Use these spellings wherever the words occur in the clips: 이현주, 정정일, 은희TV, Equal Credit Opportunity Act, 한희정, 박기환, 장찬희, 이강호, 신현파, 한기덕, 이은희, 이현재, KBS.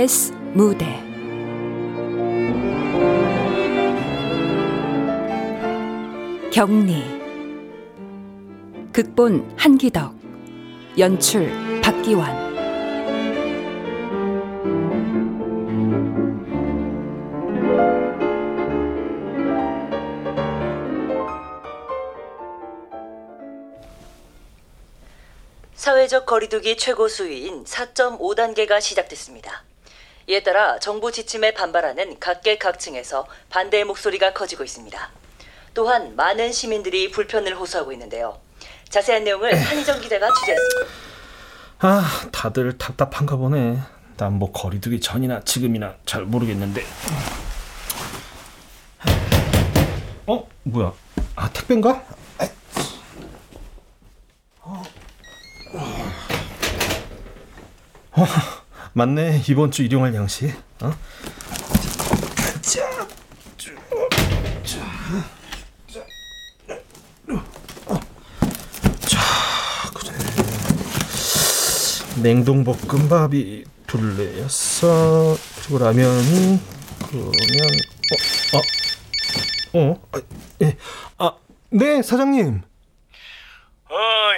KBS 무대 격리. 극본 한기덕, 연출 박기환. 사회적 거리두기 최고 수위인 4.5단계가 시작됐습니다. 이에 따라 정부 지침에 반발하는 각계각층에서 반대의 목소리가 커지고 있습니다. 또한 많은 시민들이 불편을 호소하고 있는데요. 자세한 내용을 한희정 기자가 취재했습니다. 아, 다들 답답한가 보네. 난 뭐 거리두기 전이나 지금이나 잘 모르겠는데. 어? 뭐야? 아, 택배인가? 맞네. 이번 주 일용할 양식. 어? 자, 그래. 냉동볶음밥이 둘레였어. 그리고 라면이 그러면 네, 사장님.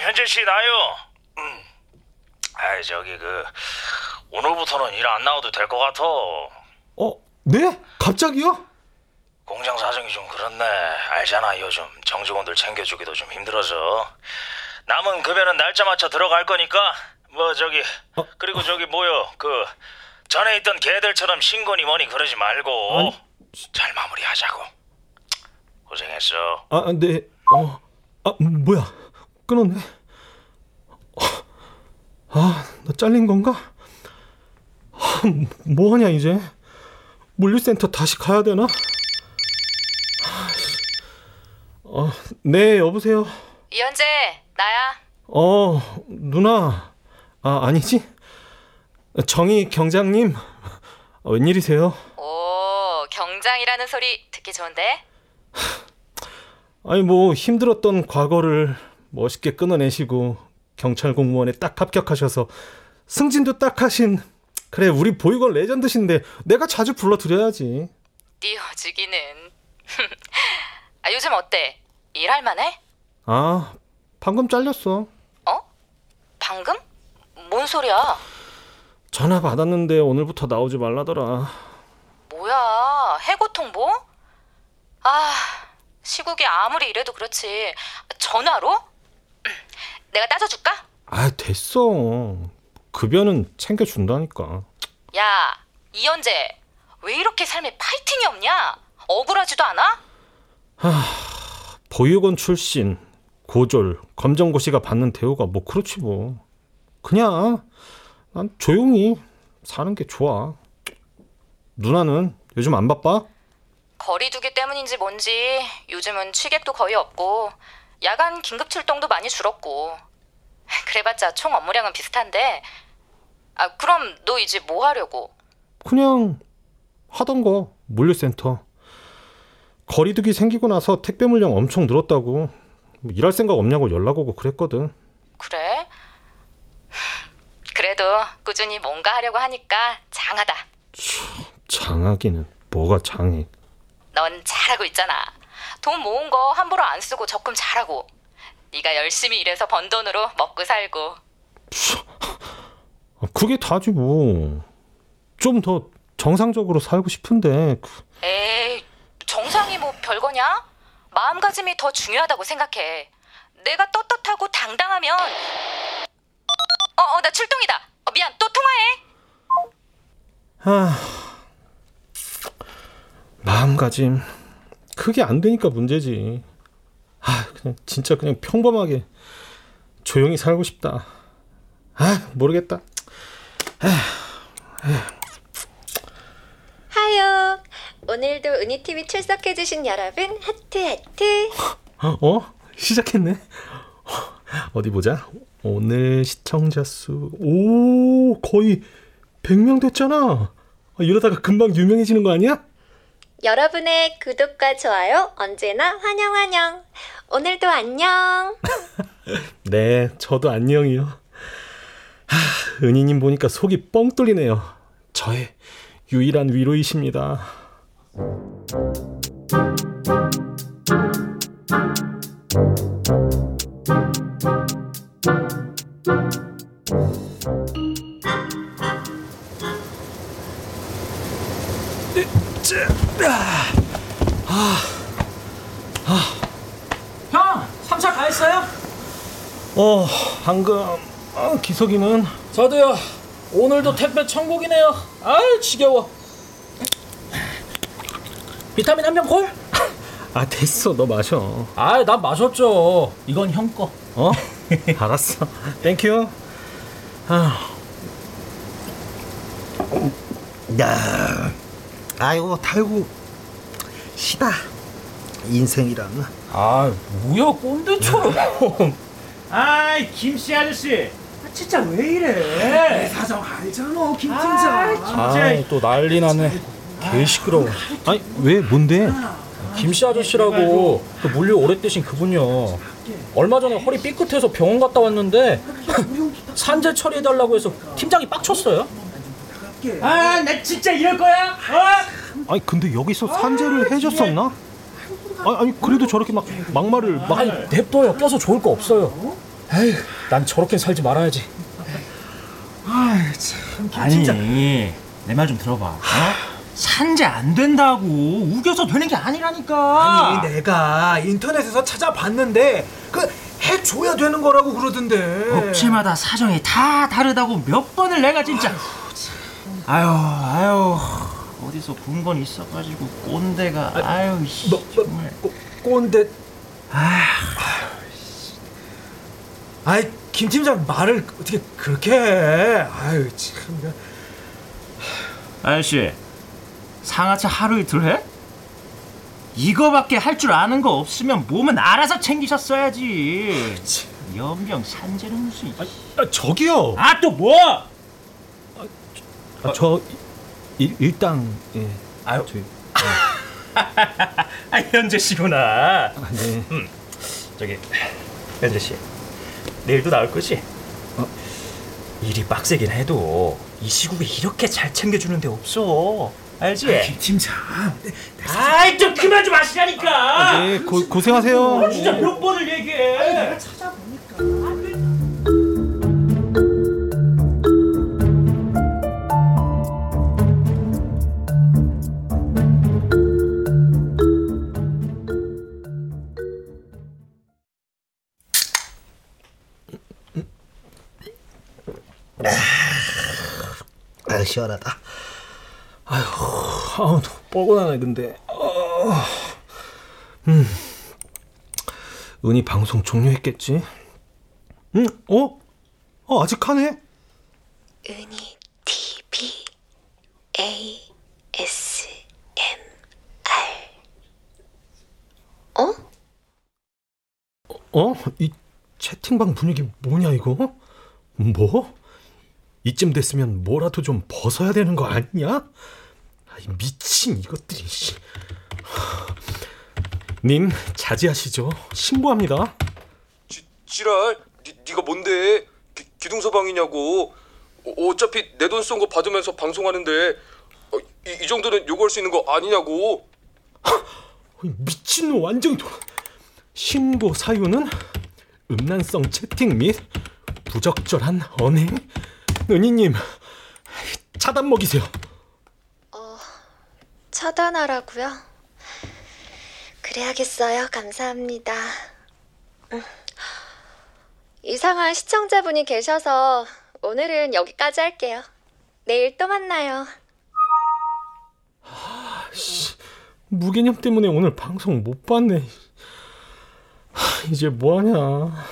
현재 씨 나요. 저기 오늘부터는 일 안 나와도 될 것 같아. 어? 네? 갑자기요? 공장 사정이 좀 그렇네. 알잖아, 요즘 정직원들 챙겨주기도 좀 힘들어져. 남은 급여는 날짜 맞춰 들어갈 거니까 뭐 저기 그리고 저기 뭐요, 그 전에 있던 개들처럼 신고니 뭐니 그러지 말고 잘 마무리하자고. 고생했어. 아, 네. 뭐야? 끊었네. 아, 나 잘린 건가? 아, 뭐하냐 이제? 물류센터 다시 가야 되나? 네, 여보세요? 이현재, 나야. 누나. 아, 아니지? 정희 경장님. 웬일이세요? 오, 경장이라는 소리 듣기 좋은데? 아니, 뭐 힘들었던 과거를 멋있게 끊어내시고 경찰 공무원에 딱 합격하셔서 승진도 딱 하신, 그래 우리 보육원 레전드신데 내가 자주 불러드려야지. 띄워주기는. 아, 요즘 어때? 일할 만해? 아, 방금 잘렸어. 어? 방금? 뭔 소리야? 전화 받았는데 오늘부터 나오지 말라더라. 뭐야, 해고통보? 아, 시국이 아무리 이래도 그렇지 전화로? 내가 따져줄까? 아, 됐어. 급여는 챙겨준다니까. 야, 이현재, 왜 이렇게 삶에 파이팅이 없냐? 억울하지도 않아? 보육원 출신, 고졸, 검정고시가 받는 대우가 뭐 그렇지 뭐. 그냥 난 조용히 사는 게 좋아. 누나는 요즘 안 바빠? 거리 두기 때문인지 뭔지 요즘은 취객도 거의 없고 야간 긴급 출동도 많이 줄었고, 그래봤자 총 업무량은 비슷한데. 아, 그럼 너 이제 뭐 하려고? 그냥 하던 거, 물류센터. 거리두기 생기고 나서 택배 물량 엄청 늘었다고. 뭐 일할 생각 없냐고 연락 오고 그랬거든. 그래? 그래도 꾸준히 뭔가 하려고 하니까 장하다. 장하기는 뭐가 장해? 넌 잘하고 있잖아. 돈 모은 거 함부로 안 쓰고 적금 잘하고, 네가 열심히 일해서 번 돈으로 먹고 살고. 그게 다지 뭐. 좀 더 정상적으로 살고 싶은데. 에이, 정상이 뭐 별거냐? 마음가짐이 더 중요하다고 생각해. 내가 떳떳하고 당당하면. 나 출동이다. 미안, 또 통화해. 마음가짐, 그게 안 되니까 문제지. 아, 그냥 진짜 그냥 평범하게 조용히 살고 싶다. 아, 모르겠다. 하요. 오늘도 은희TV 출석해주신 여러분 하트. 시작했네. 어디 보자. 오늘 시청자 수, 오, 거의 100명 됐잖아. 이러다가 금방 유명해지는 거 아니야? 여러분의 구독과 좋아요 언제나 환영. 오늘도 안녕. 네, 저도 안녕이요. 은희님 보니까 속이 뻥 뚫리네요. 저의 유일한 위로이십니다. 형, 3차 다 했어요? 방금 기석이는 저도요. 오늘도 택배 천국이네요. 아유 지겨워. 비타민 한 병 콜? 아 됐어, 너 마셔. 아, 난 마셨죠. 이건 형 거. 알았어. 땡큐. 아이고 달고 시다 인생이란. 아 뭐야 꼰대처럼. 아이 김씨 아저씨 진짜 왜 이래? 내 사정 알잖아 김 팀장. 아이 또 난리 나네. 개 시끄러워. 아니 왜 뭔데? 김씨 아저씨라고 그 물류 오래 뜨신 그분요. 얼마 전에 허리 삐끗해서 병원 갔다 왔는데 산재 처리해달라고 해서 팀장이 빡쳤어요. 아, 나 진짜 이럴 거야? 어? 아니 근데 여기서 산재를 해줬었나? 아니 그래도 저렇게 막 막말을 막. 아니 냅둬요. 껴서 좋을 거 없어요. 에휴, 난 저렇게 살지 말아야지. 아, 참. 아니, 내 말 좀 들어봐. 산재 안 된다고. 우겨서 되는 게 아니라니까. 아니, 내가 인터넷에서 찾아봤는데 해줘야 되는 거라고 그러던데. 업체마다 사정이 다 다르다고 몇 번을 내가 진짜. 아유, 어디서 본 건 있어가지고 꼰대가. 아유, 씨, 정말. 꼰대. 아휴. 아이 김 팀장 말을 어떻게 그렇게 해? 아유 참. 아저씨 상하차 하루 이틀 해? 이거밖에 할 줄 아는 거 없으면 몸은 알아서 챙기셨어야지. 염병 산재는 무슨. 저기요. 아 또 뭐? 저 일당. 예. 아유. 아 현재 씨구나. 네. 저기 현재 씨. 내일도 나올 거지? 일이 빡세긴 해도 이 시국에 이렇게 잘 챙겨주는 데 없어. 알지? 김팀장. 아이 좀 그만 좀 하시라니까. 네, 고생하세요. 진짜 몇 번을 얘기해. 아니, 내가 찾아보니까. 아, 시원하다. 아유, 너무 뻐근하네 근데. 은희 방송 종료했겠지? 응? 아직 하네? 은희 TV ASMR. 이 채팅방 분위기 뭐냐 이거? 뭐? 이쯤 됐으면 뭐라도 좀 벗어야 되는 거 아니냐? 미친 이것들이. 님 자제하시죠. 신고합니다. 지랄? 네가 뭔데? 기둥서방이냐고. 어차피 내 돈 쏜 거 받으면서 방송하는데 이 정도는 요구할 수 있는 거 아니냐고. 미친놈 완전. 신고 사유는 음란성 채팅 및 부적절한 언행. 은희님 차단 먹이세요. 차단하라고요? 그래야겠어요. 감사합니다. 이상한 시청자분이 계셔서 오늘은 여기까지 할게요. 내일 또 만나요. 무개념 때문에 오늘 방송 못 봤네. 이제 뭐하냐.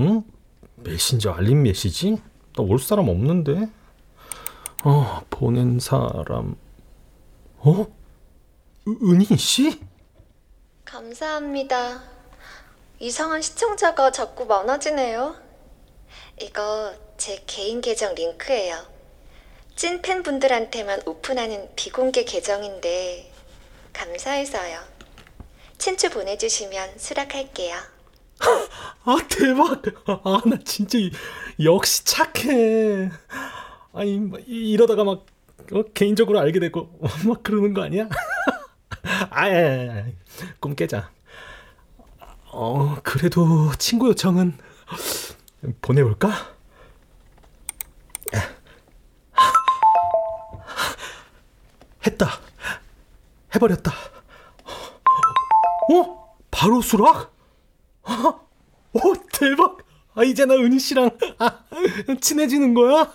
응? 메신저 알림 메시지? 나 올 사람 없는데. 보낸 사람. 은희 씨? 감사합니다. 이상한 시청자가 자꾸 많아지네요. 이거 제 개인 계정 링크예요. 찐 팬분들한테만 오픈하는 비공개 계정인데 감사해서요. 친추 보내주시면 수락할게요. 아 대박. 아 나 진짜 역시 착해. 아니 이러다가 막 개인적으로 알게 되고 막 그러는 거 아니야? 아예 꿈 깨자. 그래도 친구 요청은 보내볼까? 했다. 해버렸다. 바로 수락? 대박. 이제 나 은희 씨랑 친해지는 거야?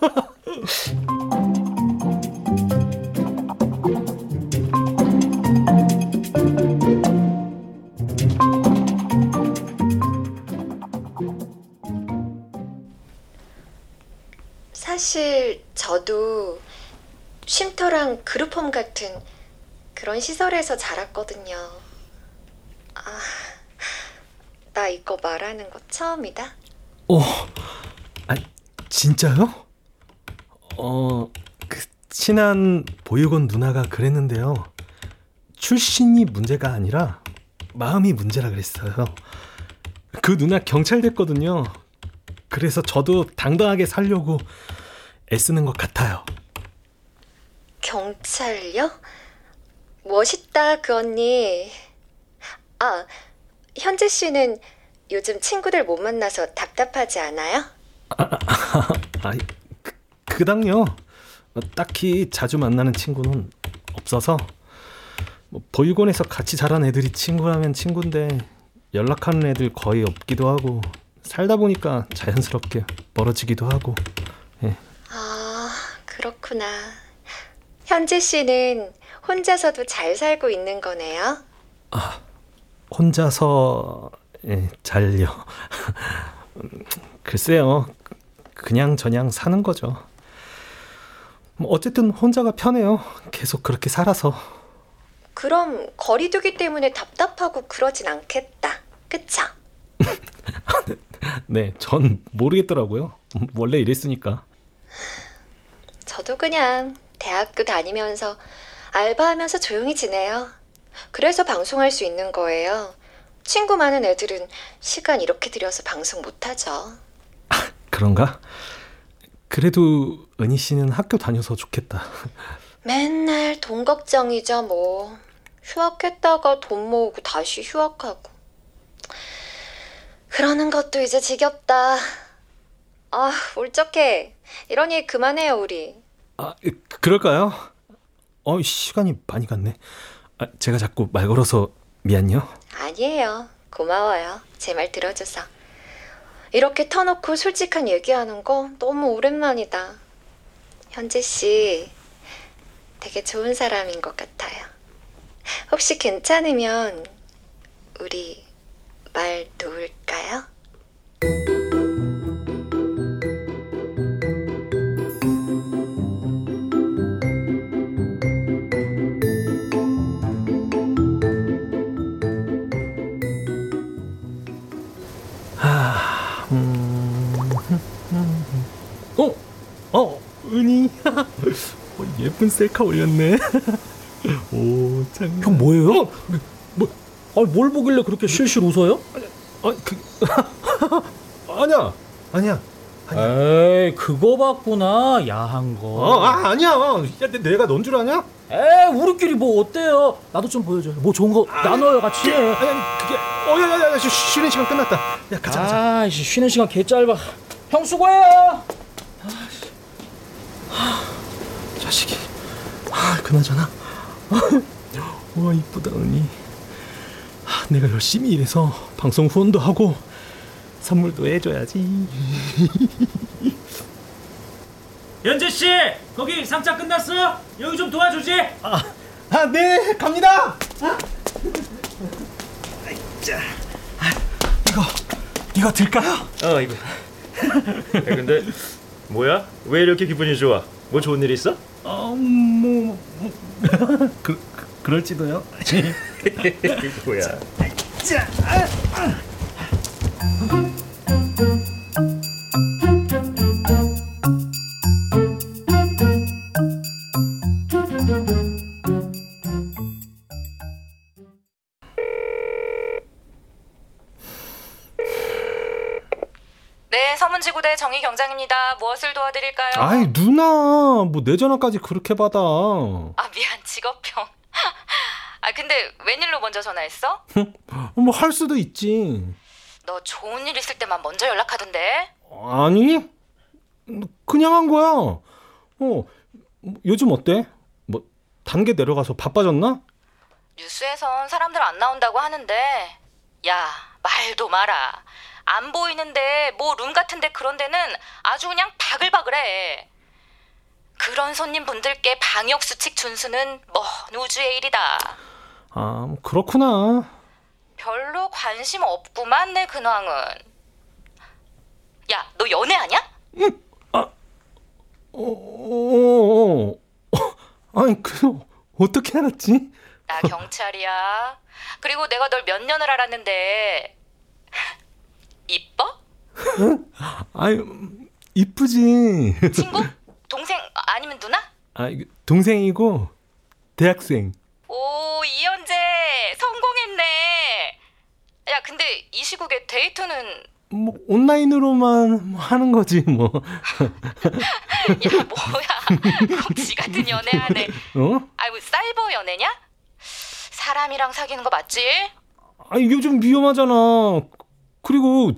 사실 저도 쉼터랑 그룹홈 같은 그런 시설에서 자랐거든요. 아, 나 이거 말하는 거 처음이다. 아, 진짜요? 그 친한 보육원 누나가 그랬는데요. 출신이 문제가 아니라 마음이 문제라 그랬어요. 그 누나 경찰 됐거든요. 그래서 저도 당당하게 살려고 애쓰는 것 같아요. 경찰요? 멋있다 그 언니. 아, 현재 씨는 요즘 친구들 못 만나서 답답하지 않아요? 그당요. 딱히 자주 만나는 친구는 없어서 보육원에서 같이 자란 애들이 친구라면 친구인데 연락하는 애들 거의 없기도 하고 살다 보니까 자연스럽게 멀어지기도 하고. 예. 아, 그렇구나. 현지 씨는 혼자서도 잘 살고 있는 거네요? 아, 혼자서... 예, 잘요. 글쎄요. 그냥 저냥 사는 거죠. 어쨌든 혼자가 편해요. 계속 그렇게 살아서. 그럼 거리 두기 때문에 답답하고 그러진 않겠다. 그쵸? 네, 전 모르겠더라고요. 원래 이랬으니까. 저도 그냥 대학교 다니면서 알바하면서 조용히 지내요. 그래서 방송할 수 있는 거예요. 친구 많은 애들은 시간 이렇게 들여서 방송 못하죠. 그런가? 그래도 은희 씨는 학교 다녀서 좋겠다. 맨날 돈 걱정이죠 뭐. 휴학했다가 돈 모으고 다시 휴학하고 그러는 것도 이제 지겹다. 아, 울적해. 이런 얘기 그만해요, 우리. 아, 그럴까요? 시간이 많이 갔네. 제가 자꾸 말 걸어서 미안요. 아니에요. 고마워요. 제 말 들어줘서. 이렇게 터놓고 솔직한 얘기하는 거 너무 오랜만이다. 현지 씨 되게 좋은 사람인 것 같아요. 혹시 괜찮으면 우리 말 놓을까요? 은희. 예쁜 셀카 올렸네. 오, 참. 형 뭐예요? 뭘 보길래 그렇게 실실 웃어요? 아니야. 에이, 그거 봤구나. 야한 거. 아니야. 야, 내가 넌 줄 아냐? 에이, 우리끼리 뭐 어때요? 나도 좀 보여줘. 뭐 좋은 거 나눠요, 같이. 야, 쉬는 시간 끝났다. 야, 가자. 아이씨, 쉬는 시간 개 짧아. 형 수고해요. 자식이. 그나저나. 와, 이쁘다, 언니. 내가 열심히 일해서 방송 후원도 하고 선물도 해줘야지. 연재씨 거기 상차 끝났어? 여기 좀 도와주지? 네 갑니다. 아이짜. 이거 들까요? 이거. 근데 뭐야? 왜 이렇게 기분이 좋아? 뭐 좋은 일 있어? 그럴지도요. 뭐야? 자. 정의 경장입니다. 무엇을 도와드릴까요? 아이 누나, 뭐 내 전화까지 그렇게 받아. 아 미안, 직업병. 아 근데 웬일로 먼저 전화했어? 뭐 할 수도 있지. 너 좋은 일 있을 때만 먼저 연락하던데. 아니 그냥 한 거야. 요즘 어때? 뭐 단계 내려가서 바빠졌나? 뉴스에선 사람들 안 나온다고 하는데. 야 말도 마라. 안 보이는데 뭐 룸 같은데 그런 데는 아주 그냥 바글바글해. 그런 손님분들께 방역수칙 준수는 먼 우주의 일이다. 아 그렇구나. 별로 관심 없구만 내 근황은. 야 너 연애하냐? 응. 아니 그 어떻게 알았지? 나 경찰이야. 그리고 내가 널 몇 년을 알았는데. 이뻐? 아니 이쁘지. 친구? 동생 아니면 누나? 아 동생이고 대학생. 오 이현재 성공했네. 야 근데 이 시국에 데이트는? 뭐 온라인으로만 하는 거지 뭐. 야 뭐야 꼭지 같은 연애하네. 어? 아이 뭐 사이버 연애냐? 사람이랑 사귀는 거 맞지? 아니 요즘 위험하잖아. 그리고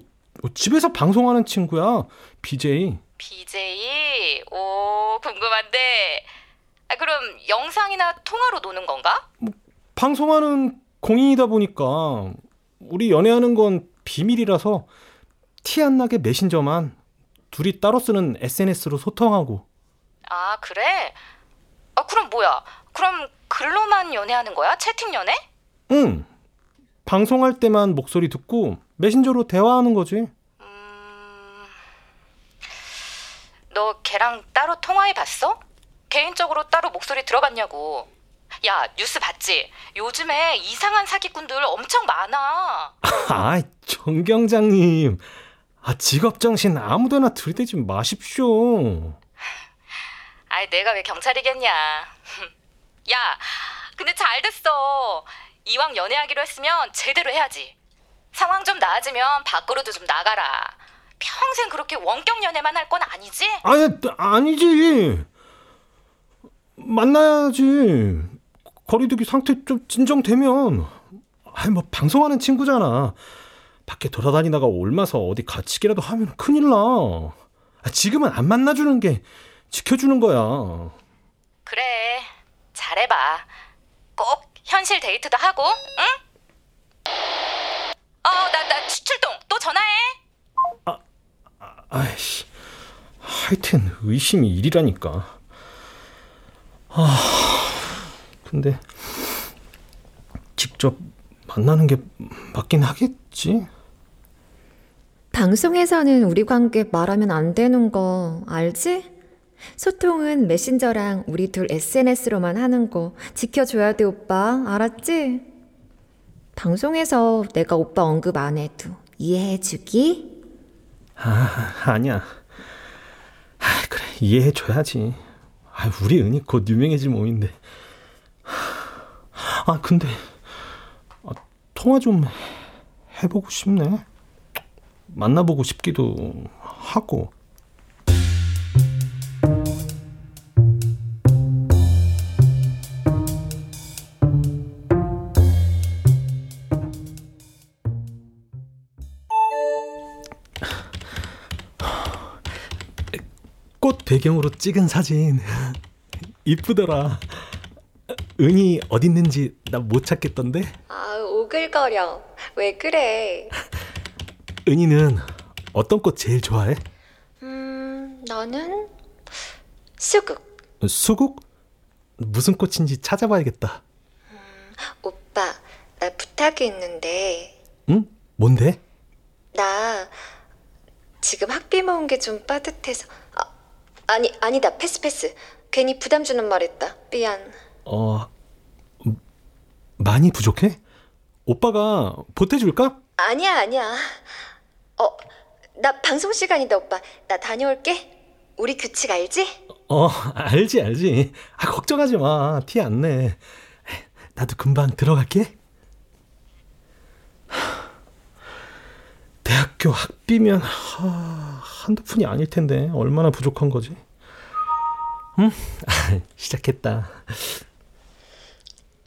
집에서 방송하는 친구야. BJ? 오 궁금한데. 아, 그럼 영상이나 통화로 노는 건가? 뭐, 방송하는 공인이다 보니까 우리 연애하는 건 비밀이라서 티 안 나게 메신저만 둘이 따로 쓰는 SNS로 소통하고. 아 그래? 아, 그럼 뭐야? 그럼 글로만 연애하는 거야? 채팅 연애? 응. 방송할 때만 목소리 듣고 메신저로 대화하는 거지. 너 걔랑 따로 통화해봤어? 개인적으로 따로 목소리 들어봤냐고. 야 뉴스 봤지? 요즘에 이상한 사기꾼들 엄청 많아. 아 정경장님, 아 직업정신 아무데나 들이대지 마십시오. 아 내가 왜 경찰이겠냐. 야 근데 잘 됐어. 이왕 연애하기로 했으면 제대로 해야지. 상황 좀 나아지면 밖으로도 좀 나가라. 평생 그렇게 원격 연애만 할 건 아니지? 아니지. 만나야지. 거리두기 상태 좀 진정되면. 아니 뭐 방송하는 친구잖아. 밖에 돌아다니다가 올마서 어디 갇히기라도 하면 큰일 나. 지금은 안 만나주는 게 지켜주는 거야. 그래 잘해봐. 꼭 현실 데이트도 하고. 응? 나 출동. 또 전화해. 아이씨, 하여튼 의심이 일이라니까. 아, 근데 직접 만나는 게 맞긴 하겠지? 방송에서는 우리 관계 말하면 안 되는 거 알지? 소통은 메신저랑 우리 둘 SNS로만 하는 거 지켜줘야 돼 오빠, 알았지? 방송에서 내가 오빠 언급 안 해도 이해해주기? 아니야. 그래 이해해줘야지. 우리 은희 곧 유명해질 몸인데. 근데 통화 좀 해보고 싶네. 만나보고 싶기도 하고. 배경으로 찍은 사진 이쁘더라. 은이 어딨는지 나 못 찾겠던데. 아 오글거려. 왜 그래? 은이는 어떤 꽃 제일 좋아해? 나는 수국. 수국? 무슨 꽃인지 찾아봐야겠다. 오빠 나 부탁이 있는데. 응? 뭔데? 나 지금 학비 모은 게 좀 빠듯해서. 아니다 패스. 괜히 부담 주는 말했다. 미안. 많이 부족해? 오빠가 보태줄까? 아니야. 나 방송 시간이다 오빠. 나 다녀올게. 우리 규칙 알지? 알지. 걱정하지 마. 티 안 내. 나도 금방 들어갈게. 대학교 학비면 한두 푼이 아닐 텐데 얼마나 부족한 거지? 응? 시작했다.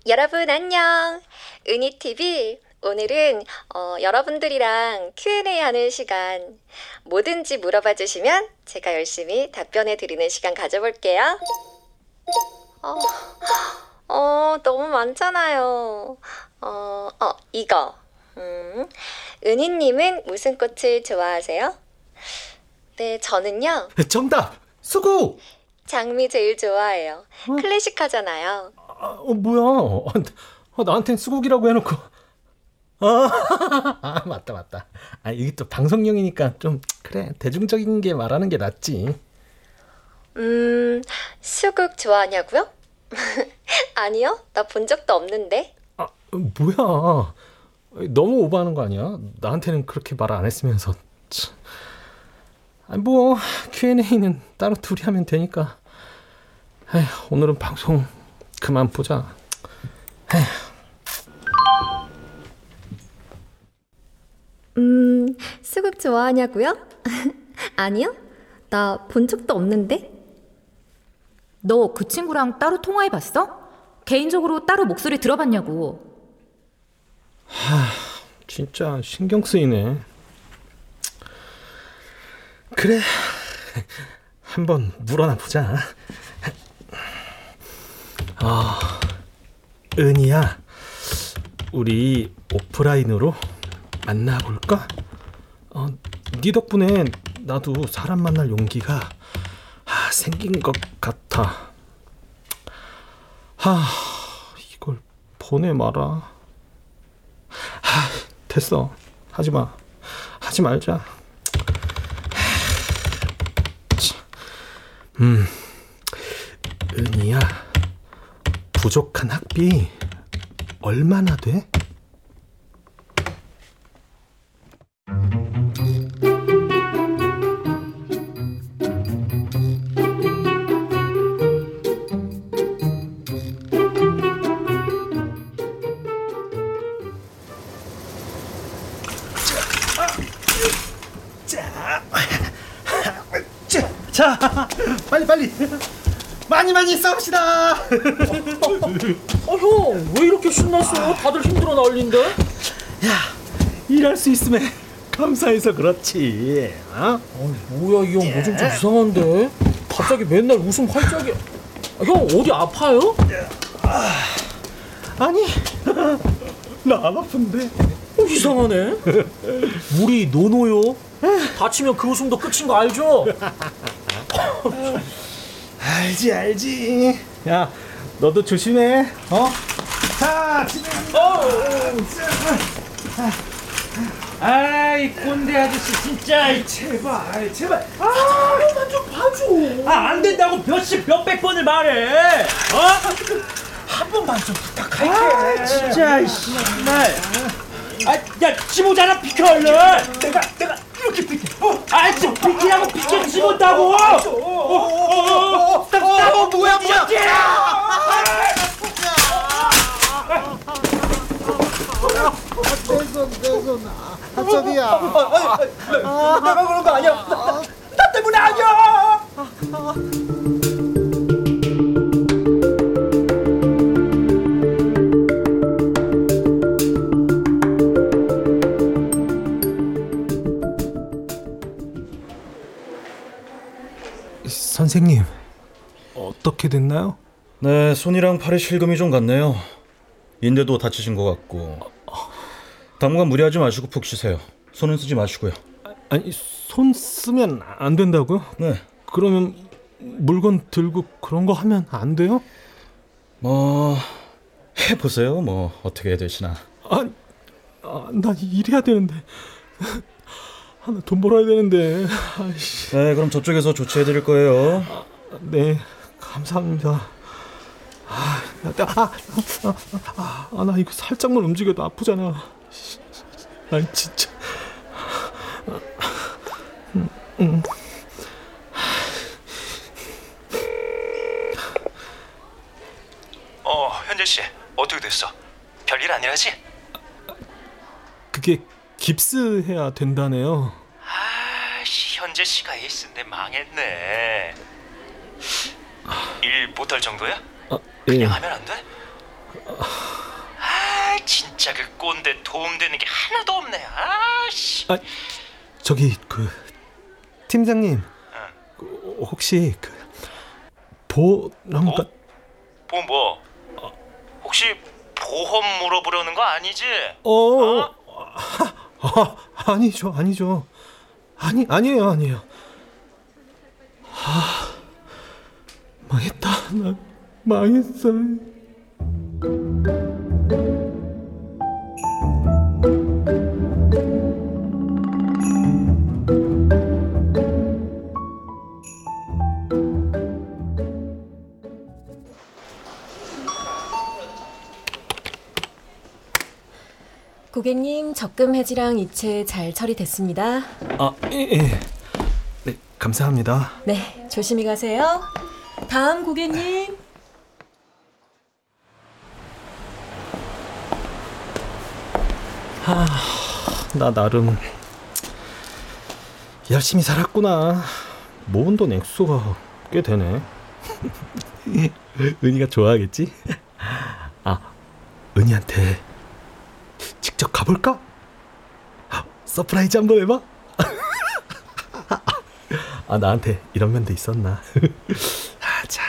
여러분 안녕. 은희TV 오늘은 여러분들이랑 Q&A 하는 시간, 뭐든지 물어봐 주시면 제가 열심히 답변해 드리는 시간 가져볼게요. 너무 많잖아요. 이거. 은희님은 무슨 꽃을 좋아하세요? 네, 저는요. 정답! 수고! 장미 제일 좋아해요. 클래식하잖아요. 뭐야? 나한텐 수국이라고 해놓고. 맞다. 아, 이게 또 방송용이니까 좀 그래, 대중적인 게 말하는 게 낫지. 수국 좋아하냐고요? 아니요, 나 본 적도 없는데. 아, 뭐야? 너무 오버하는 거 아니야? 나한테는 그렇게 말 안 했으면서. 아니 뭐 Q&A는 따로 둘이 하면 되니까. 에휴, 오늘은 방송 그만 보자. 에휴. 수국 좋아하냐고요? 아니요, 나 본 적도 없는데. 너 그 친구랑 따로 통화해봤어? 개인적으로 따로 목소리 들어봤냐고. 진짜 신경 쓰이네. 그래, 한번 물어나 보자. 은희야, 우리 오프라인으로 만나볼까? 네 덕분에 나도 사람 만날 용기가 생긴 것 같아. 이걸 보내 마라. 됐어. 하지마. 하지 말자. 은희야, 부족한 학비 얼마나 돼? 자, 빨리 많이 싸웁시다. 형, 왜 이렇게 신났어? 다들 힘들어 난린데. 야, 일할 수 있으면 감사해서 그렇지. 뭐야, 이 형 요즘 좀 이상한데? 갑자기 맨날 웃음 활짝이야. 형 어디 아파요? 아니, 나 안 아픈데. 이상하네. 우리 노노요. 다치면 그 웃음도 끝인 거 알죠? 알지. 야, 너도 조심해. 자, 아이 꼰대 아저씨 진짜. 제발. 나만 좀 봐줘. 안 된다고 몇십 몇백 번을 말해. 한 번만 좀 부탁할게. 진짜 정말. 야, 지모자나 비켜 얼른. 내가 이렇게 비켜. 지금 비키라고 비켜 지몬다고. 뭐야. 내 손. 하철이야. 내가 그런 거 아니야. 나 때문에 아니야. 선생님, 어떻게 됐나요? 네, 손이랑 팔에 실금이 좀 갔네요. 인대도 다치신 것 같고. 당분간 무리하지 마시고 푹 쉬세요. 손은 쓰지 마시고요. 아니, 손 쓰면 안 된다고요? 네. 그러면 물건 들고 그런 거 하면 안 돼요? 해보세요. 어떻게 되시나. 난 일해야 되는데. 돈 벌어야 되는데. 아이씨. 네, 그럼 저쪽에서 조치해드릴 거예요. 네, 감사합니다. 나 이거 살짝만 움직여도 아프잖아. 난 진짜. 현재 씨 어떻게 됐어? 별일 아니라지? 그게 깁스해야 된다네요. 아씨, 현재 씨가 에이스인데 망했네. 일 못할 정도야? 아, 예. 그냥 하면 안 돼? 아, 진짜 그 꼰대 도움되는 게 하나도 없네. 아씨. 아, 저기 그 팀장님. 응. 혹시 그 보험? 어? 보험 뭐? 혹시 보험 물어보려는 거 아니지? 어? 아니죠. 아니에요. 아, 망했다. 나 망했어. 고객님, 적금 해지랑 이체 잘 처리됐습니다. 아, 예. 네, 감사합니다. 네, 조심히 가세요. 다음 고객님. 아, 나 나름 열심히 살았구나. 모은 돈 액수가 꽤 되네. 은희가 좋아하겠지? 아, 은희한테 직접 가볼까? 서프라이즈 한번 해봐. 아, 나한테 이런 면도 있었나. 아, 자,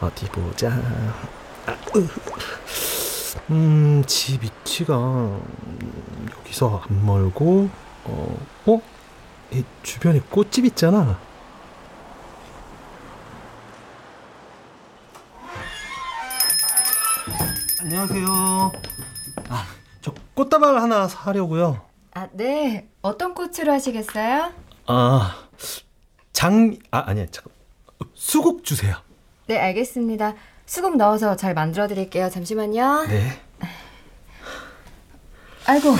어디 보자. 집 위치가 여기서 안 멀고 이 주변에 꽃집 있잖아. 안녕하세요. 아, 저 꽃다발 하나 사려고요. 아, 네. 어떤 꽃으로 하시겠어요? 아, 수국 주세요. 네, 알겠습니다. 수국 넣어서 잘 만들어 드릴게요. 잠시만요. 네. 아이고,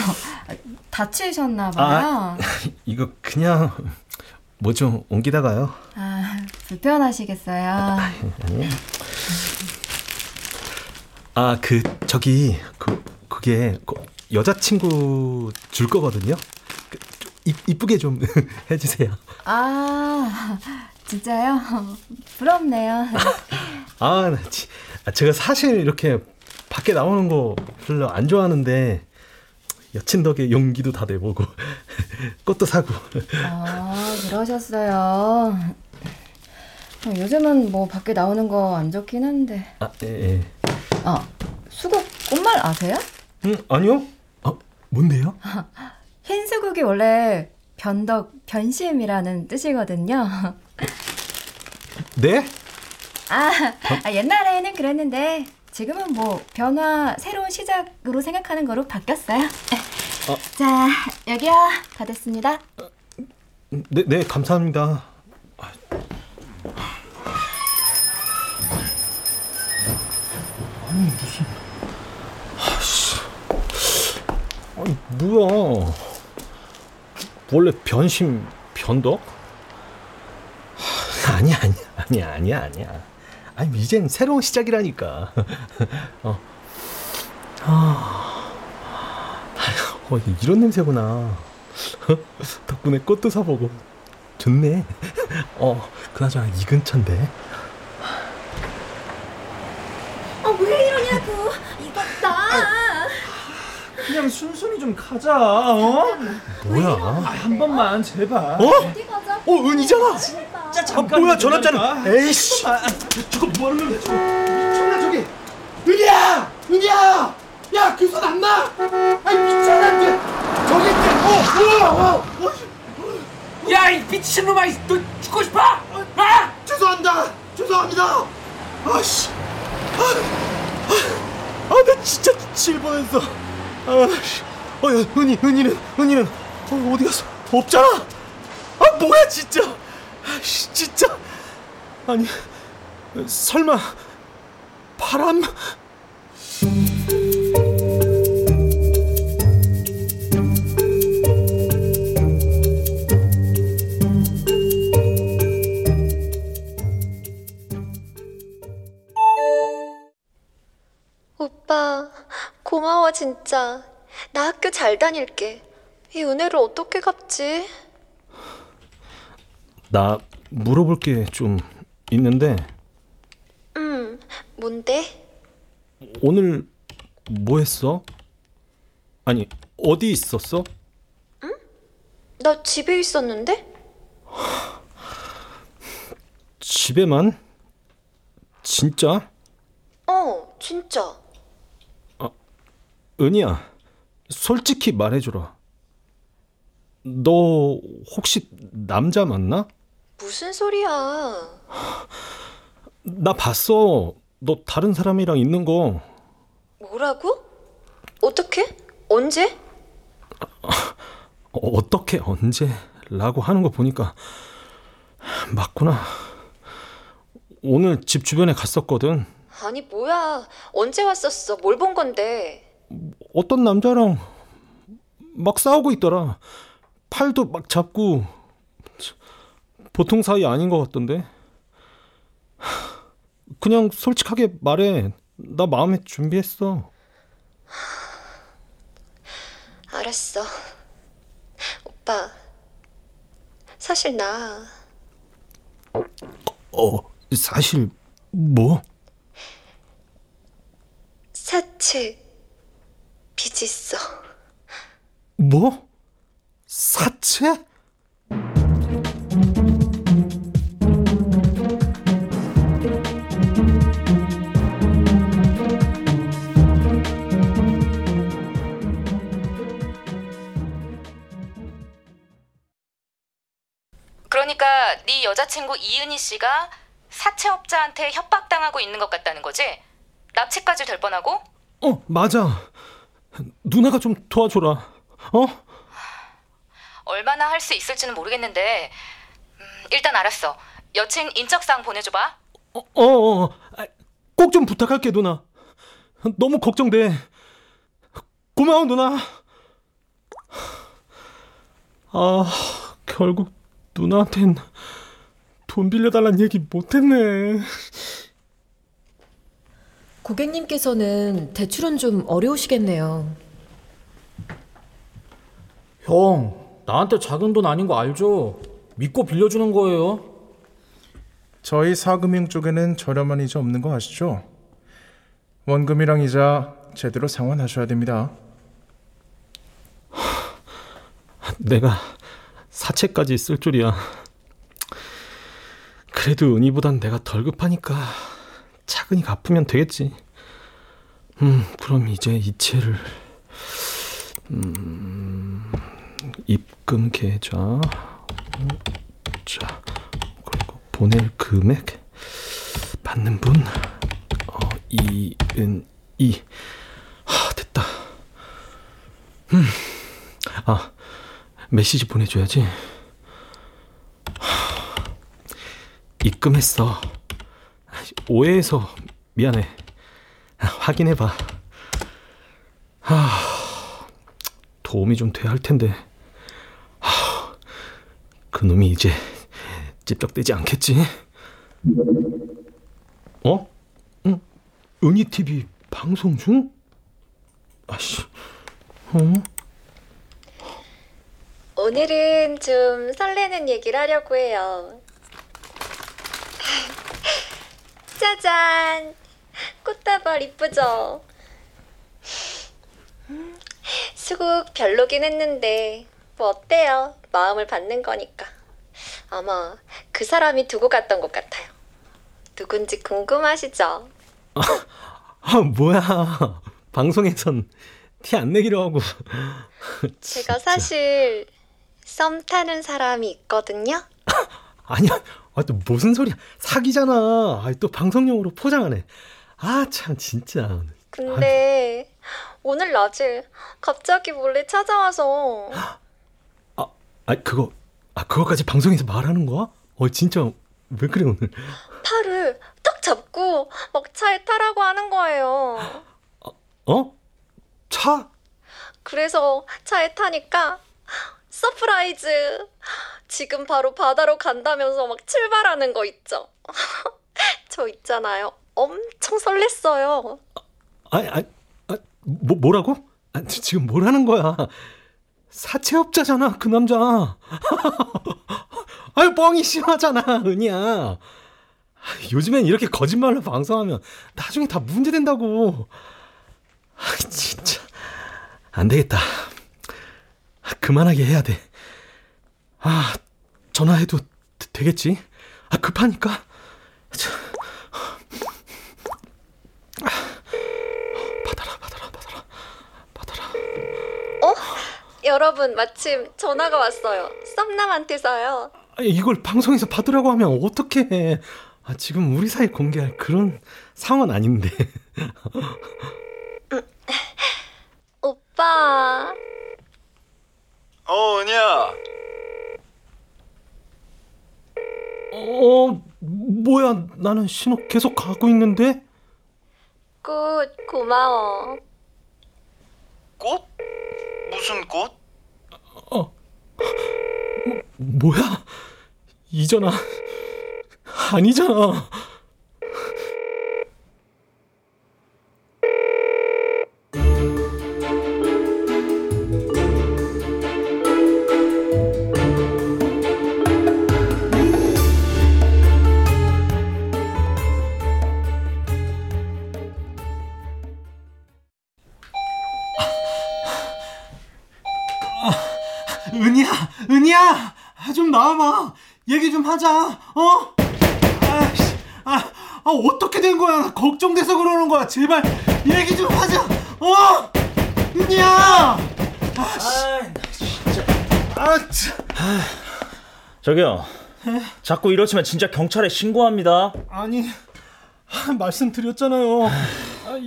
다치셨나 봐요. 아, 이거 그냥 뭐 좀 옮기다가요. 아, 불편하시겠어요. 아니요. 아, 그게 여자친구 줄 거거든요. 이쁘게 좀 해주세요. 아, 진짜요? 부럽네요. 아, 제가 사실 이렇게 밖에 나오는 거 별로 안 좋아하는데 여친 덕에 용기도 다 내보고 꽃도 사고. 아, 그러셨어요. 요즘은 뭐 밖에 나오는 거 안 좋긴 한데. 아, 예. 아, 수국 꽃말 아세요? 아니요. 아, 뭔데요? 흰 수국이 원래 변덕, 변심이라는 뜻이거든요. 네? 옛날에는 그랬는데 지금은 뭐 변화, 새로운 시작으로 생각하는 거로 바뀌었어요. 자, 여기요. 다 됐습니다. 네, 감사합니다. 아니, 무슨... 아니, 뭐야. 원래 변심, 변덕? 아니야. 아니, 이젠 새로운 시작이라니까. 이런 냄새구나. 덕분에 꽃도 사보고. 좋네. 그나저나 이 근처인데. 왜 이러냐고. 이거 나. 그냥 순순히 좀 가자. 뭐야? 한 번만 제발. 어디 가자. 은이잖아. 진짜 잠깐. 뭐야, 저 남자는. 에이씨. 저거 뭐 하는 건데? 미쳤나 저기. 은이야. 야, 그 손 안 나. 아이, 미쳤나 이제. 저기 있어. 야, 이 미친놈아, 너 죽고 싶어? 아! 죄송합니다. 아씨. 나 진짜 질 뻔했어. 은희는 어디 갔어? 없잖아. 아, 뭐야 진짜. 진짜. 아니, 설마 바람? 오빠, 고마워 진짜. 나 학교 잘 다닐게. 이 은혜를 어떻게 갚지? 나 물어볼 게 좀 있는데. 뭔데? 오늘 뭐 했어? 아니, 어디 있었어? 응? 나 집에 있었는데? 집에만? 진짜? 어, 진짜. 아, 은희야, 솔직히 말해줘라. 너 혹시 남자 맞나? 무슨 소리야. 나 봤어. 너 다른 사람이랑 있는 거. 뭐라고? 어떻게? 언제? 어떻게 언제라고 하는 거 보니까 맞구나. 오늘 집 주변에 갔었거든. 아니 뭐야. 언제 왔었어? 뭘 본 건데? 어떤 남자랑 막 싸우고 있더라. 팔도 막 잡고. 보통 사이 아닌 것 같던데. 그냥 솔직하게 말해. 나 마음에 준비했어. 알았어. 오빠, 사실 나... 사실 뭐? 사채 빚이 있어. 뭐? 사채? 그러니까 네 여자친구 이은희 씨가 사채업자한테 협박당하고 있는 것 같다는 거지? 납치까지 될 뻔하고? 어, 맞아. 누나가 좀 도와줘라. 어? 얼마나 할 수 있을지는 모르겠는데 일단 알았어. 여친 인적사항 보내줘봐. 꼭 좀 부탁할게, 누나. 너무 걱정돼. 고마워, 누나. 아, 결국 누나한텐 돈 빌려달란 얘기 못했네. 고객님께서는 대출은 좀 어려우시겠네요. 형, 나한테 작은 돈 아닌 거 알죠? 믿고 빌려주는 거예요. 저희 사금융 쪽에는 저렴한 이자 없는 거 아시죠? 원금이랑 이자 제대로 상환하셔야 됩니다. 내가 사채까지 쓸 줄이야. 그래도 은희보단 내가 덜 급하니까 차근히 갚으면 되겠지. 그럼 이제 이 채를 입금 계좌, 자, 그리고 보낼 금액, 받는 분, 이은이. 하, 됐다. 아, 메시지 보내줘야지. 입금했어. 오해해서 미안해. 확인해봐. 도움이 좀 돼야 할 텐데. 그놈이 이제 찝적대지 않겠지? 어? 응? 은희 TV 방송 중? 아씨. 오늘은 좀 설레는 얘기를 하려고 해요. 짜잔! 꽃다발 이쁘죠? 수국 별로긴 했는데 뭐 어때요? 마음을 받는 거니까. 아마 그 사람이 두고 갔던 것 같아요. 누군지 궁금하시죠? 뭐야. 방송에선 티 안 내기로 하고. 제가 사실 썸 타는 사람이 있거든요. 아니야. 또 무슨 소리야. 사기잖아. 또 방송용으로 포장하네. 아, 참 진짜. 근데 오늘 낮에 갑자기 몰래 찾아와서. 그거까지 방송에서 말하는 거야? 진짜 왜 그래 오늘. 팔을 딱 잡고 막 차에 타라고 하는 거예요. 차? 그래서 차에 타니까 서프라이즈! 지금 바로 바다로 간다면서 막 출발하는 거 있죠? 저 있잖아요. 엄청 설렜어요. 뭐라고? 지금 뭐라는 거야? 사채업자잖아, 그 남자. 아유, 뻥이 심하잖아, 은희야. 요즘엔 이렇게 거짓말로 방송하면 나중에 다 문제된다고. 아, 진짜. 안 되겠다. 그만하게 해야 돼. 아, 전화해도 되겠지? 아, 급하니까. 여러분, 마침 전화가 왔어요. 썸남한테서요. 이걸 방송에서 받으라고 하면 어떡해. 아, 지금 우리 사이 공개할 그런 상황은 아닌데. 오빠. 은희야. 뭐야, 나는 신호 계속 가고 있는데? 꽃, 고마워. 꽃? 무슨 꽃? 뭐야? 이전아. 아니잖아. 은희야, 좀 나와봐. 얘기 좀 하자. 어? 아이씨, 어떻게 된 거야? 걱정돼서 그러는 거야. 제발 얘기 좀 하자. 은희야. 진짜. 저기요. 에? 자꾸 이러시면 진짜 경찰에 신고합니다. 아니, 말씀드렸잖아요.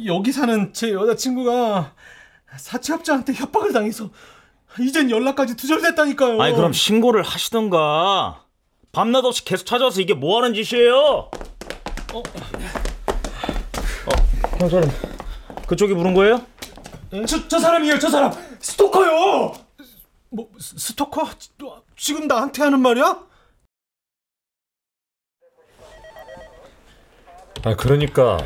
여기 사는 제 여자친구가 사채업자한테 협박을 당해서. 이젠 연락까지 두절됐다니까요. 아니, 그럼 신고를 하시던가. 밤낮 없이 계속 찾아와서 이게 뭐하는 짓이에요? 그 사람 그쪽이 부른 거예요? 네? 저 사람이에요. 저 사람 스토커요. 뭐 스토커? 지금 나한테 하는 말이야? 아, 그러니까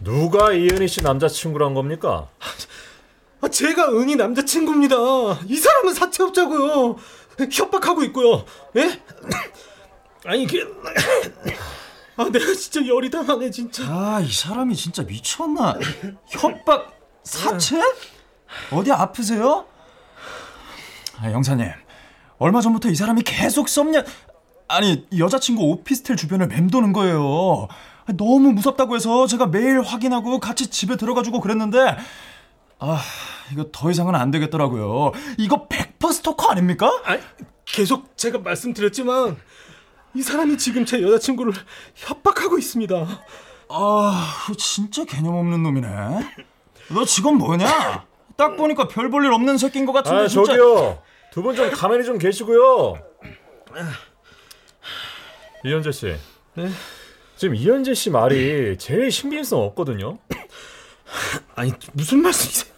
누가 이은희 씨 남자친구란 겁니까? 제가 은희 남자친구입니다. 이 사람은 사채업자고요. 협박하고 있고요. 예? 아니, 이게 내가 진짜 열이 당하네, 진짜. 이 사람이 진짜 미쳤나? 협박, 사채? 어디 아프세요? 영사님, 얼마 전부터 이 사람이 계속 썸녀, 아니 여자친구 오피스텔 주변을 맴도는 거예요. 너무 무섭다고 해서 제가 매일 확인하고 같이 집에 들어가주고 그랬는데, 이거 더 이상은 안 되겠더라고요. 이거 100% 스토커 아닙니까? 계속 제가 말씀드렸지만 이 사람이 지금 제 여자친구를 협박하고 있습니다. 진짜 개념 없는 놈이네. 너 직업 뭐냐? 딱 보니까 별 볼 일 없는 새끼인 것 같은데. 진짜. 저기요, 두 분 좀 가만히 좀 계시고요. 이현재 씨. 네? 지금 이현재 씨 말이 제일 신빙성 없거든요. 아니, 무슨 말씀이세요?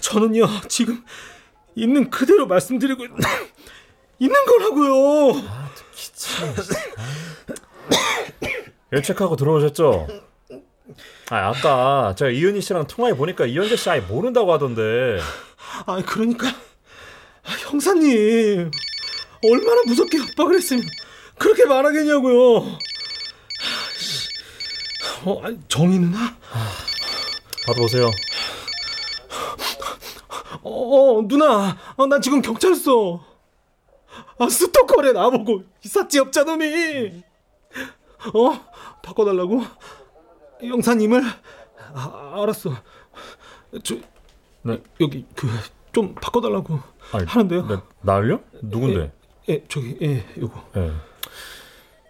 저는요, 지금 있는 그대로 말씀드리고 있는 거라고요. 기침. 예측하고 들어오셨죠? 아까 제가 이은희 씨랑 통화해 보니까 이현재 씨 아예 모른다고 하던데. 그러니까 형사님, 얼마나 무섭게 협박을 했으면 그렇게 말하겠냐고요. 정희 누나? 받아보세요. 누나, 난 지금 경찰서. 스토커래, 나보고. 이 사채업자 놈이. 바꿔달라고? 영사님을? 알았어. 여기 좀 바꿔달라고 하는데요. 나를요? 누군데? 요거.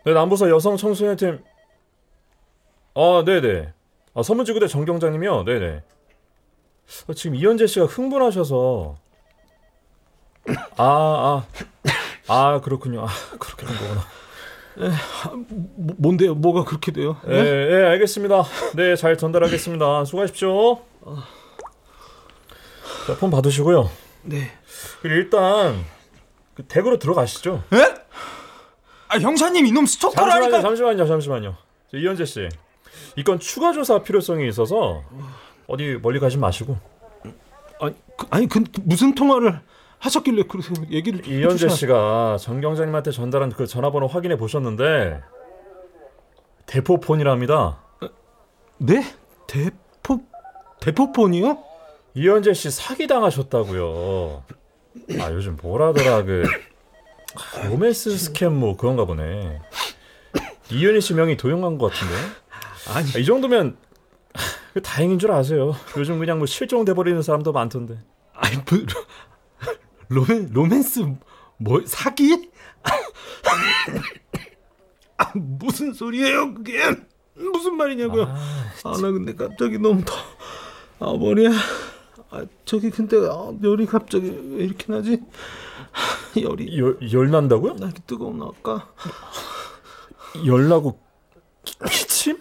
네, 남부서 여성 청소년팀. 네네. 서문지구대 정 경장님이요? 네네. 지금 이현재 씨가 흥분하셔서. 그렇군요. 그렇게 된 거구나. 뭔데요? 뭐가 그렇게 돼요? 예, 알겠습니다. 네, 잘 전달하겠습니다. 수고하십시오. 자, 폰 받으시고요. 네. 그리고 일단 댁으로 들어가시죠. 예? 형사님, 이놈 스토커라니까. 잠시만요. 이현재 씨, 이건 추가 조사 필요성이 있어서 어디 멀리 가지 마시고. 아니, 무슨 통화를 하셨길래 그래서 얘기를 이현재 씨가 정 경장님한테 전달한 그 전화번호 확인해 보셨는데 대포폰이랍니다. 네? 대포폰이요? 이현재 씨 사기 당하셨다고요. 아 요즘 뭐라더라 그 로맨스 스캠 뭐 그런가 보네. 이현희 씨 명이 도용한 것 같은데. 아니 이 정도면 다행인 줄 아세요. 요즘 그냥 뭐 실종돼 버리는 사람도 많던데. 아니 로맨스 뭐 사기? 아, 무슨 소리예요 그게? 무슨 말이냐고요? 아 나 근데 갑자기 너무 더 아 머리야. 아 저기 근데 아, 열이 갑자기 왜 이렇게 나지? 아, 열이 열 난다고요? 나 뜨거운 아까 열 나고 기침?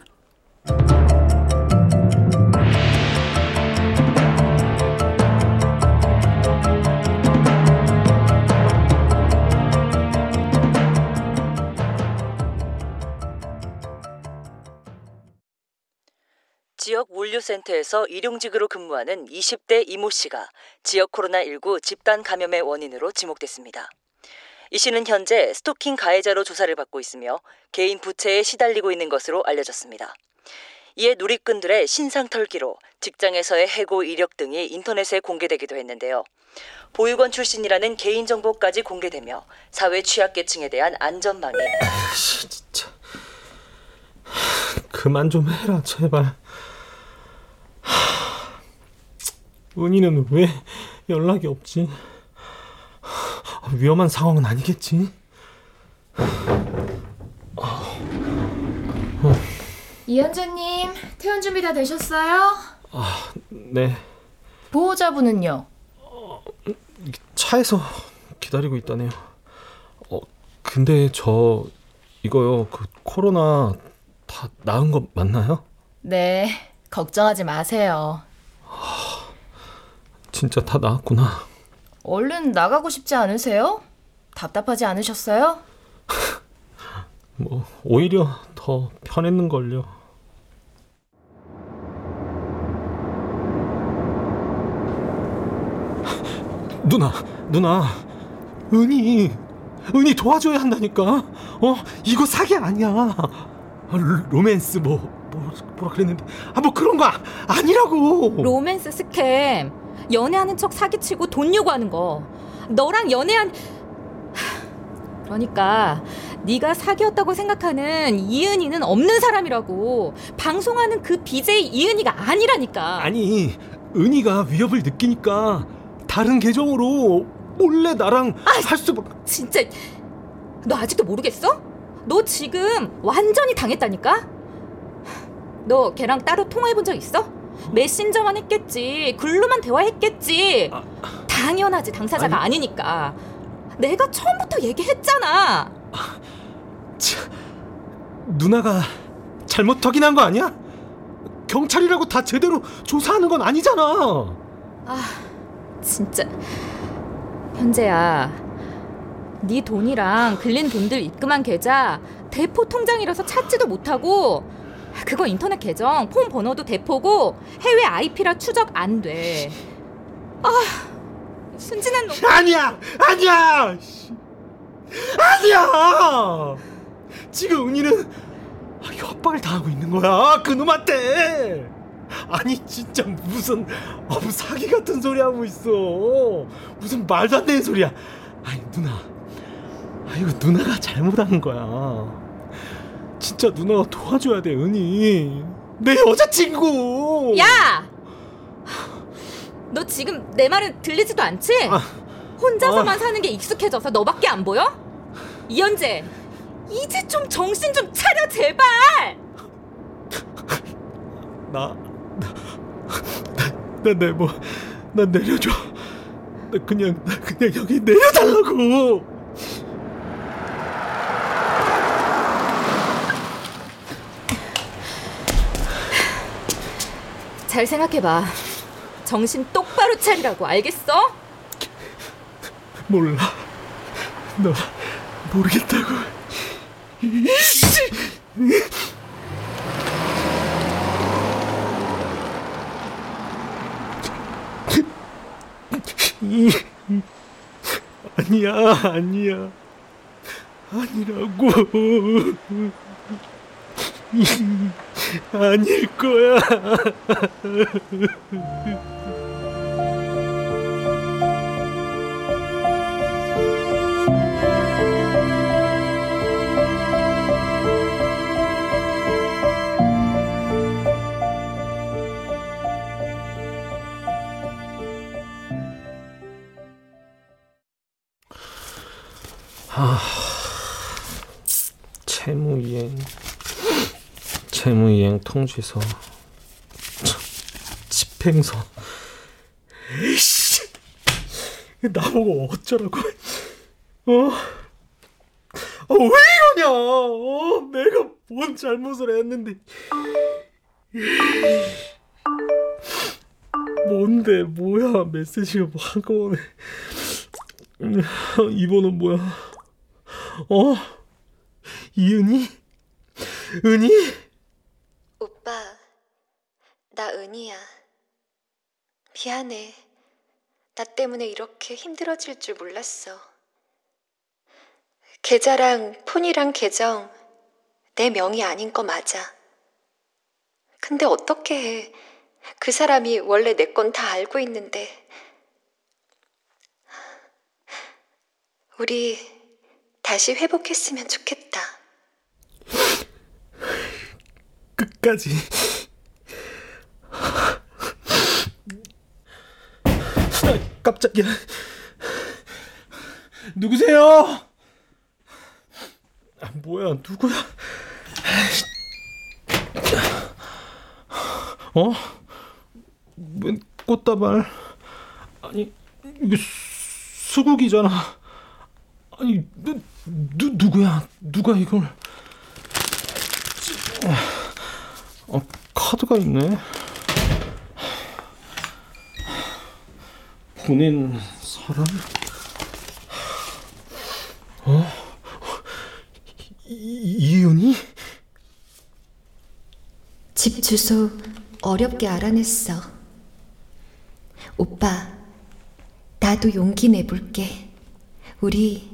지역 물류센터에서 일용직으로 근무하는 20대 이모 씨가 지역 코로나19 집단 감염의 원인으로 지목됐습니다. 이 씨는 현재 스토킹 가해자로 조사를 받고 있으며 개인 부채에 시달리고 있는 것으로 알려졌습니다. 이에 누리꾼들의 신상 털기로 직장에서의 해고 이력 등이 인터넷에 공개되기도 했는데요. 보육원 출신이라는 개인정보까지 공개되며 사회 취약계층에 대한 안전망이 진짜 그만 좀 해라 제발. 은희는 왜 연락이 없지? 위험한 상황은 아니겠지? 이현주님, 퇴원 준비 다 되셨어요? 아, 네. 보호자분은요? 차에서 기다리고 있다네요. 근데 저 이거요, 그 코로나 다 나은 거 맞나요? 네, 걱정하지 마세요. 진짜 다 나았구나. 얼른 나가고 싶지 않으세요? 답답하지 않으셨어요? 뭐 오히려 더 편했는걸요. 누나 은희 도와줘야 한다니까. 이거 사기 아니야. 로맨스 뭐라 그랬는데 뭐 그런 거 아니라고. 로맨스 스캠 연애하는 척 사기치고 돈 요구하는 거. 너랑 그러니까 네가 사기였다고 생각하는 이은이는 없는 사람이라고. 방송하는 그 BJ 이은이가 아니라니까. 아니 은이가 위협을 느끼니까 다른 계정으로 몰래 나랑 할 수... 진짜 너 아직도 모르겠어? 너 지금 완전히 당했다니까? 너 걔랑 따로 통화해본 적 있어? 메신저만 했겠지. 글로만 대화했겠지. 당연하지. 당사자가 아니니까. 내가 처음부터 얘기했잖아. 누나가 잘못하긴 한 거 아니야? 경찰이라고 다 제대로 조사하는 건 아니잖아. 진짜 현재야, 네 돈이랑 글린 돈들 입금한 계좌 대포 통장이라서 찾지도 못하고, 그거 인터넷 계정 폰 번호도 대포고 해외 IP라 추적 안 돼. 순진한 놈. 아니야. 지금 은희는 협박을 당하고 있는 거야 그 놈한테. 아니 진짜 무슨 사기 같은 소리 하고 있어. 무슨 말도 안 되는 소리야. 아니 누나가 잘못한 거야. 진짜 누나가 도와줘야 돼. 은희 내 여자친구. 야! 너 지금 내 말은 들리지도 않지? 혼자서만 사는 게 익숙해져서 너밖에 안 보여? 이현재 이제 좀 정신 좀 차려 제발. 나 내려줘. 나 그냥 여기 내려달라고. 잘 생각해봐. 정신 똑바로 차리라고. 알겠어? 몰라. 너 모르겠다고. 아니야. 아니라고. 아닐 거야. 채무이행 통지서 집행서. 에이씨, 나보고 어쩌라고. 왜 이러냐. 내가 뭔 잘못을 했는데. 뭔데 뭐야. 메시지가 뭐 한꺼번에. 이번은 뭐야. 이은이? 은이? 오빠, 나 은이야. 미안해. 나 때문에 이렇게 힘들어질 줄 몰랐어. 계좌랑 폰이랑 계정 내 명의 아닌 거 맞아. 근데 어떻게 해. 그 사람이 원래 내 건 다 알고 있는데. 우리 다시 회복했으면 좋겠다. 끝까지. 깜짝이야. 누구세요? 뭐야, 누구야? 웬 꽃다발? 아니, 이거 수국이잖아. 아니, 누구야? 누가 이걸? 카드가 있네. 보낸 사람? 이은이? 집 주소 어렵게 알아냈어. 오빠, 나도 용기 내볼게. 우리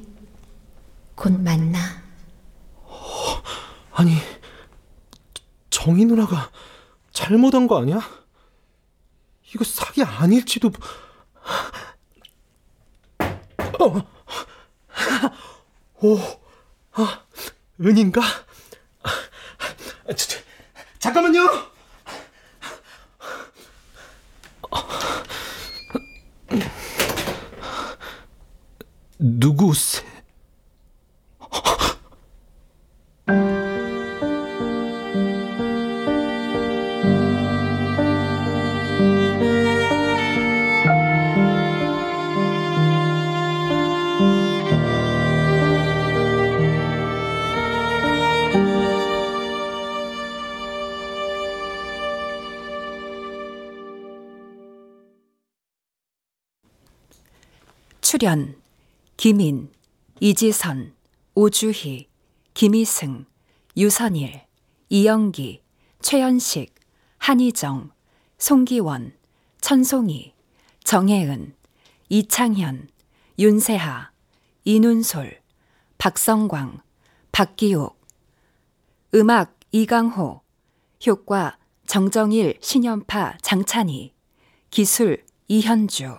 곧 만나. 아니, 정희 누나가 잘못한 거 아니야? 이거 사기 아닐지도. 은인가? 잠깐만요. 누구세요? 출연 김인, 이지선, 오주희, 김희승, 유선일, 이영기, 최현식, 한희정, 송기원, 천송이, 정혜은, 이창현, 윤세하, 이눈솔, 박성광, 박기옥. 음악 이강호, 효과 정정일, 신현파, 장찬희, 기술 이현주.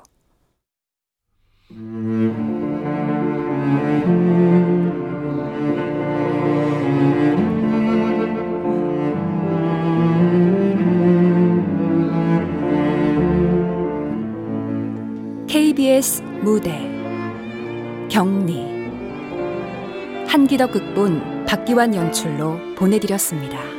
KBS 무대 격리. 한기덕 극본, 박기환 연출로 보내드렸습니다.